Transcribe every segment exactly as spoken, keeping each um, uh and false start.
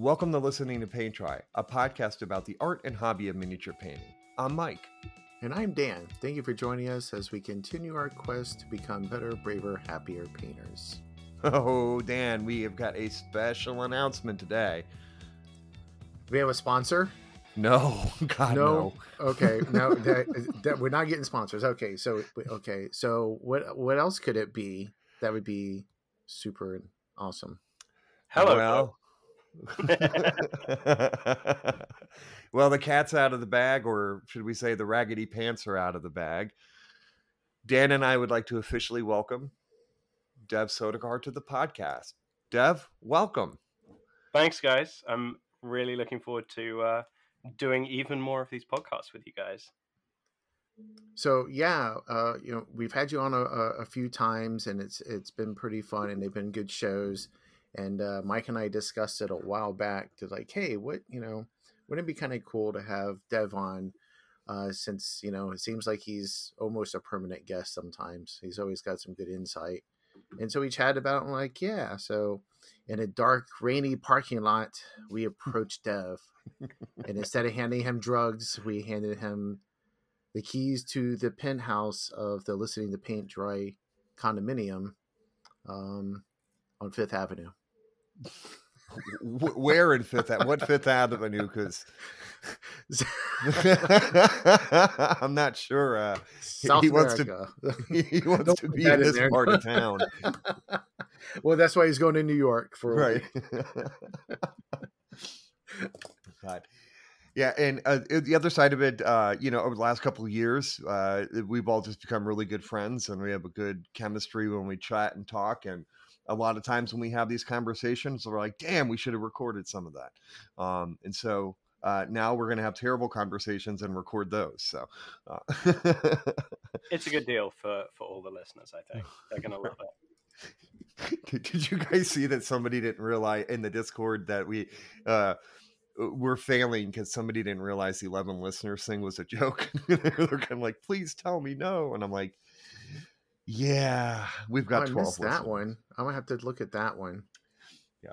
Welcome to Listening to Paint Dry, a podcast about the art and hobby of miniature painting. I'm Mike. And I'm Dan. Thank you for joining us as we continue our quest to become better, braver, happier painters. Oh, Dan, we have got a special announcement today. We have a sponsor? No, God, no. no. Okay, no, that, that, we're not getting sponsors. Okay, so okay, so what what else could it be that would be super awesome? Hello. Well, well, the cat's out of the bag, or should we say the Raggedy Pants are out of the bag. Dan and I would like to officially welcome Dev Sodagar to the podcast. Dev, welcome. Thanks, guys. I'm really looking forward to uh, doing even more of these podcasts with you guys. So yeah, uh, you know, we've had you on a, a few times, and it's it's been pretty fun, and they've been good shows. And uh, Mike and I discussed it a while back to like, hey, what, you know, wouldn't it be kind of cool to have Dev on uh, since, you know, it seems like he's almost a permanent guest sometimes. He's always got some good insight. And so we chatted about it and like, yeah. So in a dark, rainy parking lot, we approached Dev. And instead of handing him drugs, we handed him the keys to the penthouse of the Listening to Paint Dry condominium um, on Fifth Avenue. Where in Fifth Avenue? What Fifth Avenue? Because I'm not sure. Uh, South he America. Wants to. He wants Don't to be in this there. Part of town. Well, that's why he's going to New York for a right. God. Yeah, and uh, the other side of it, uh, you know, over the last couple of years, uh, we've all just become really good friends, and we have a good chemistry when we chat and talk. And a lot of times when we have these conversations, we're like, damn, we should have recorded some of that. Um, and so uh, now we're going to have terrible conversations and record those. So uh. It's a good deal for, for all the listeners, I think. They're going to love it. Did, did you guys see that somebody didn't realize in the Discord that we uh, were failing because somebody didn't realize the eleven listeners thing was a joke? They're kind of like, please tell me no. And I'm like, yeah, we've got oh, twelve I missed listeners. That one. I'm gonna have to look at that one. Yeah,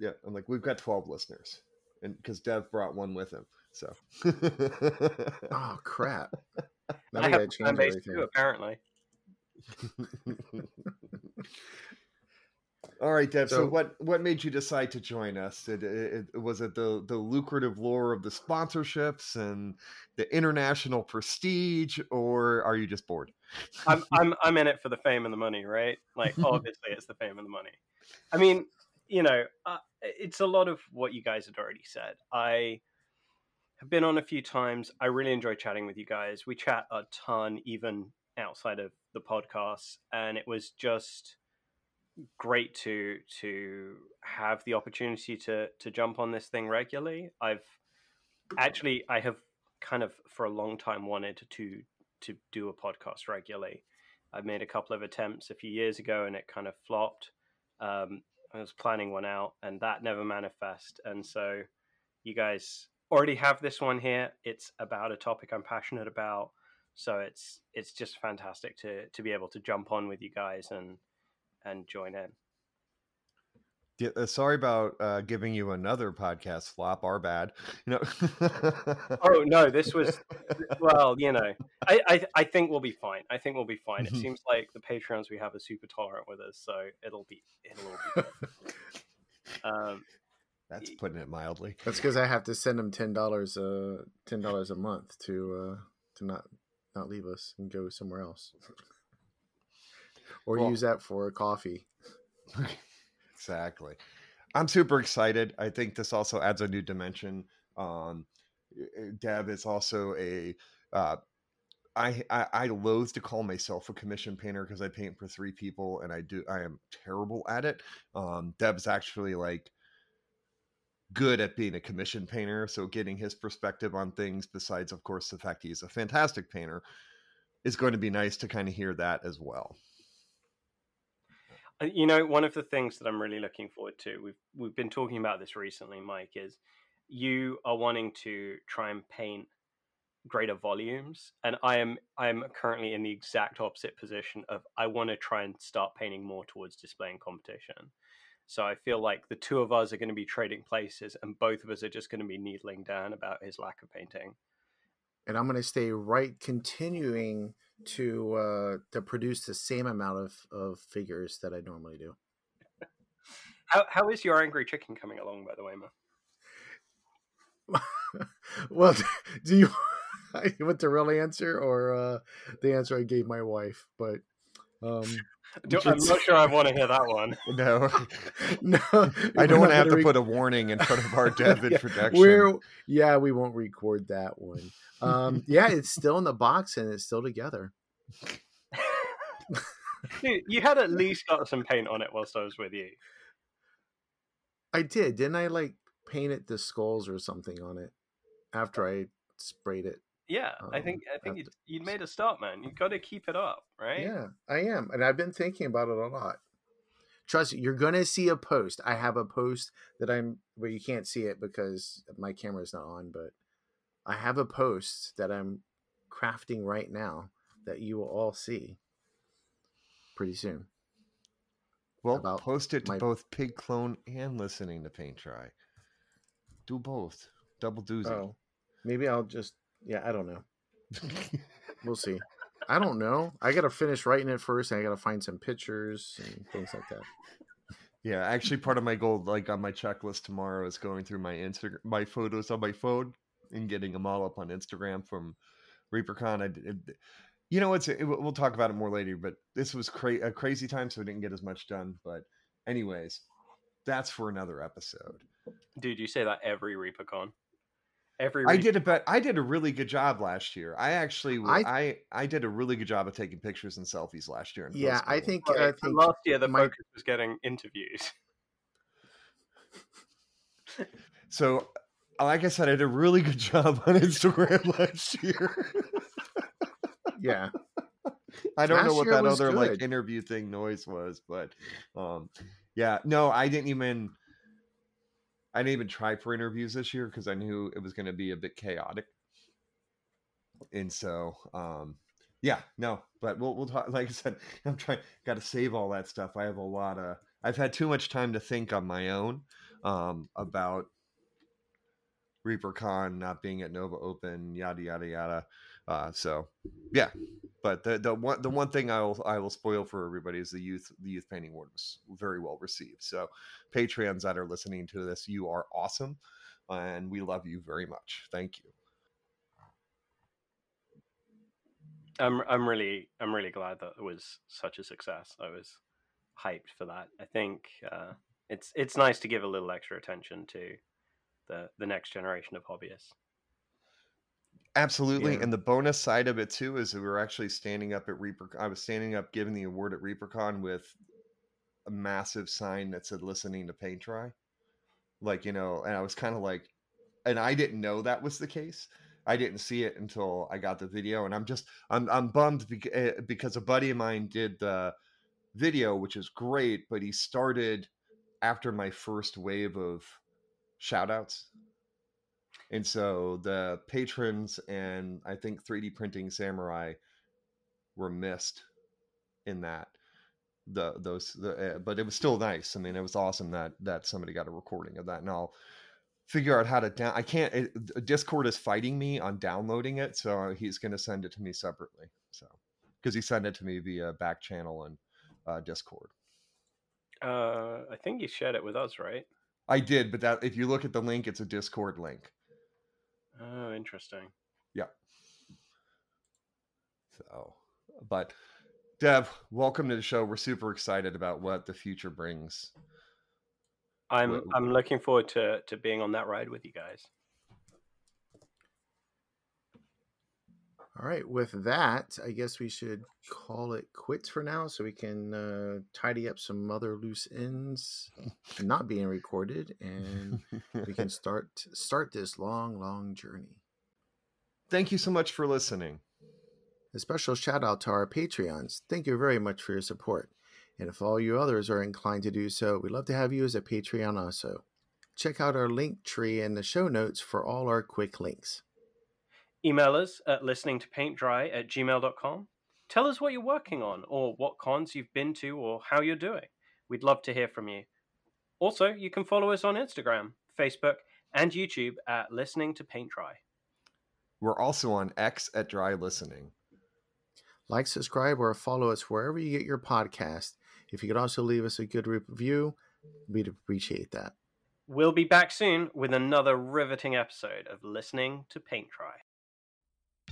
yeah. I'm like, we've got twelve listeners, and because Dev brought one with him, so. Oh crap! Now I have fan base too, apparently. All right, Dev. So, so what what made you decide to join us? It, it, it, was it the the lucrative lure of the sponsorships and the international prestige, or are you just bored? I'm I'm I'm in it for the fame and the money, right? Like, obviously, it's the fame and the money. I mean, you know, uh, it's a lot of what you guys had already said. I have been on a few times. I really enjoy chatting with you guys. We chat a ton, even outside of the podcasts, and it was just great to to have the opportunity to to jump on this thing regularly. I've actually I have kind of for a long time wanted to to do a podcast regularly. I made a couple of attempts a few years ago and it kind of flopped. Um, I was planning one out and that never manifested. And so you guys already have this one here. It's about a topic I'm passionate about. So it's it's just fantastic to to be able to jump on with you guys and and join in. Yeah, uh, sorry about uh, giving you another podcast flop. Our bad. You know. Oh no, this was well. You know, I, I I think we'll be fine. I think we'll be fine. It mm-hmm. seems like the Patreons we have are super tolerant with us, so it'll be it'll all be good. Um, That's putting it mildly. That's because I have to send them ten dollars uh ten dollars a month to uh, to not not leave us and go somewhere else. Or well, use that for a coffee. Exactly. I'm super excited. I think this also adds a new dimension. Um, Dev is also a, uh, I, I, I loathe to call myself a commission painter because I paint for three people and I do, I am terrible at it. Um, Dev's actually like good at being a commission painter. So getting his perspective on things, besides, of course, the fact he's a fantastic painter, is going to be nice to kind of hear that as well. You know, one of the things that I'm really looking forward to, we've we've been talking about this recently, Mike, is you are wanting to try and paint greater volumes. And I am I am currently in the exact opposite position of I want to try and start painting more towards display and competition. So I feel like the two of us are going to be trading places, and both of us are just going to be needling Dan about his lack of painting. And I'm going to stay right, continuing to uh, to produce the same amount of, of figures that I normally do. How How is your angry chicken coming along, by the way, Ma? Well, do you want the real answer or uh, the answer I gave my wife? But um, do, I'm not sure I want to hear that one. No, no, I don't want to have to rec- put a warning in front of our dev yeah, introduction. We're, yeah, we won't record that one. Um, yeah, it's still in the box and it's still together. Dude, you had at least got some paint on it whilst I was with you. I did, didn't I? Like painted the skulls or something on it after I sprayed it. Yeah, um, I think I think you you made a start, man. You've got to keep it up, right? Yeah, I am, and I've been thinking about it a lot. Trust me, you're gonna see a post. I have a post that I'm, well, you can't see it because my camera's not on, but I have a post that I'm crafting right now that you will all see pretty soon. Well, post it to my... both Pig Clone and Listening to Paint Dry. Do both. Double doozy. Oh, maybe I'll just, yeah, I don't know. We'll see. I don't know. I got to finish writing it first, and I got to find some pictures and things like that. Yeah, actually part of my goal, like on my checklist tomorrow, is going through my Instagram, my photos on my phone, and getting them all up on Instagram from ReaperCon. I did, you know, it's it, we'll talk about it more later, but this was cra- a crazy time, so I didn't get as much done. But anyways, that's for another episode. Dude, you say that every ReaperCon. Every Reaper- I did a bet. I did a really good job last year. I actually, I, I, I did a really good job of taking pictures and selfies last year. Yeah, I think, oh, I think last year the my... focus was getting interviews. So, like I said, I did a really good job on Instagram last year. Yeah, I don't last know what that other good. like interview thing noise was, but um, yeah, no, I didn't even I didn't even try for interviews this year because I knew it was going to be a bit chaotic, and so um, yeah, no, but we'll we'll talk. Like I said, I'm trying, got to save all that stuff. I have a lot of I've had too much time to think on my own um, about ReaperCon not being at Nova Open, yada yada yada. Uh, so, yeah, but the the one the one thing I will I will spoil for everybody is the youth the youth painting award was very well received. So, Patreons that are listening to this, you are awesome, and we love you very much. Thank you. I'm I'm really I'm really glad that it was such a success. I was hyped for that. I think uh, it's it's nice to give a little extra attention to the the next generation of hobbyists. Absolutely, yeah. And the bonus side of it too is that we were actually standing up at Reaper. I was standing up giving the award at ReaperCon with a massive sign that said "Listening to Paint Dry," like you know. And I was kind of like, and I didn't know that was the case. I didn't see it until I got the video, and I'm just I'm I'm bummed because a buddy of mine did the video, which is great, but he started after my first wave of shout-outs. And so the patrons and I think three D Printing Samurai were missed in that. The those, the, uh, but it was still nice. I mean, it was awesome that that somebody got a recording of that, and I'll figure out how to down. I can't. It, Discord is fighting me on downloading it, so he's going to send it to me separately. So because he sent it to me via back channel and uh, Discord. Uh, I think you shared it with us, right? I did, but that if you look at the link, it's a Discord link. Oh, interesting. Yeah. So, but Dev, welcome to the show. We're super excited about what the future brings. I'm what, I'm looking forward to, to being on that ride with you guys. All right. With that, I guess we should call it quits for now so we can uh, tidy up some other loose ends not being recorded, and we can start start this long, long journey. Thank you so much for listening. A special shout out to our Patreons. Thank you very much for your support. And if all you others are inclined to do so, we'd love to have you as a Patreon also. Check out our link tree and the show notes for all our quick links. Email us at listening to paint dry at gmail dot com. Tell us what you're working on or what cons you've been to or how you're doing. We'd love to hear from you. Also, you can follow us on Instagram, Facebook, and YouTube at Listening to Paint Dry. We're also on X at Dry Listening. Like, subscribe, or follow us wherever you get your podcast. If you could also leave us a good review, we'd appreciate that. We'll be back soon with another riveting episode of Listening to Paint Dry.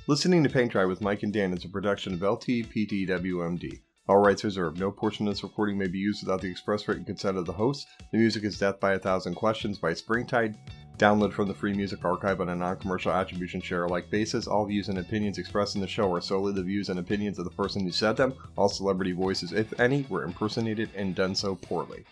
Listening to Paint Dry with Mike and Dan is a production of L T P D W M D. All rights reserved. No portion of this recording may be used without the express written consent of the host. The music is Death by a Thousand Questions by Springtide. Download from the Free Music Archive on a non-commercial attribution share-alike basis. All views and opinions expressed in the show are solely the views and opinions of the person who said them. All celebrity voices, if any, were impersonated and done so poorly.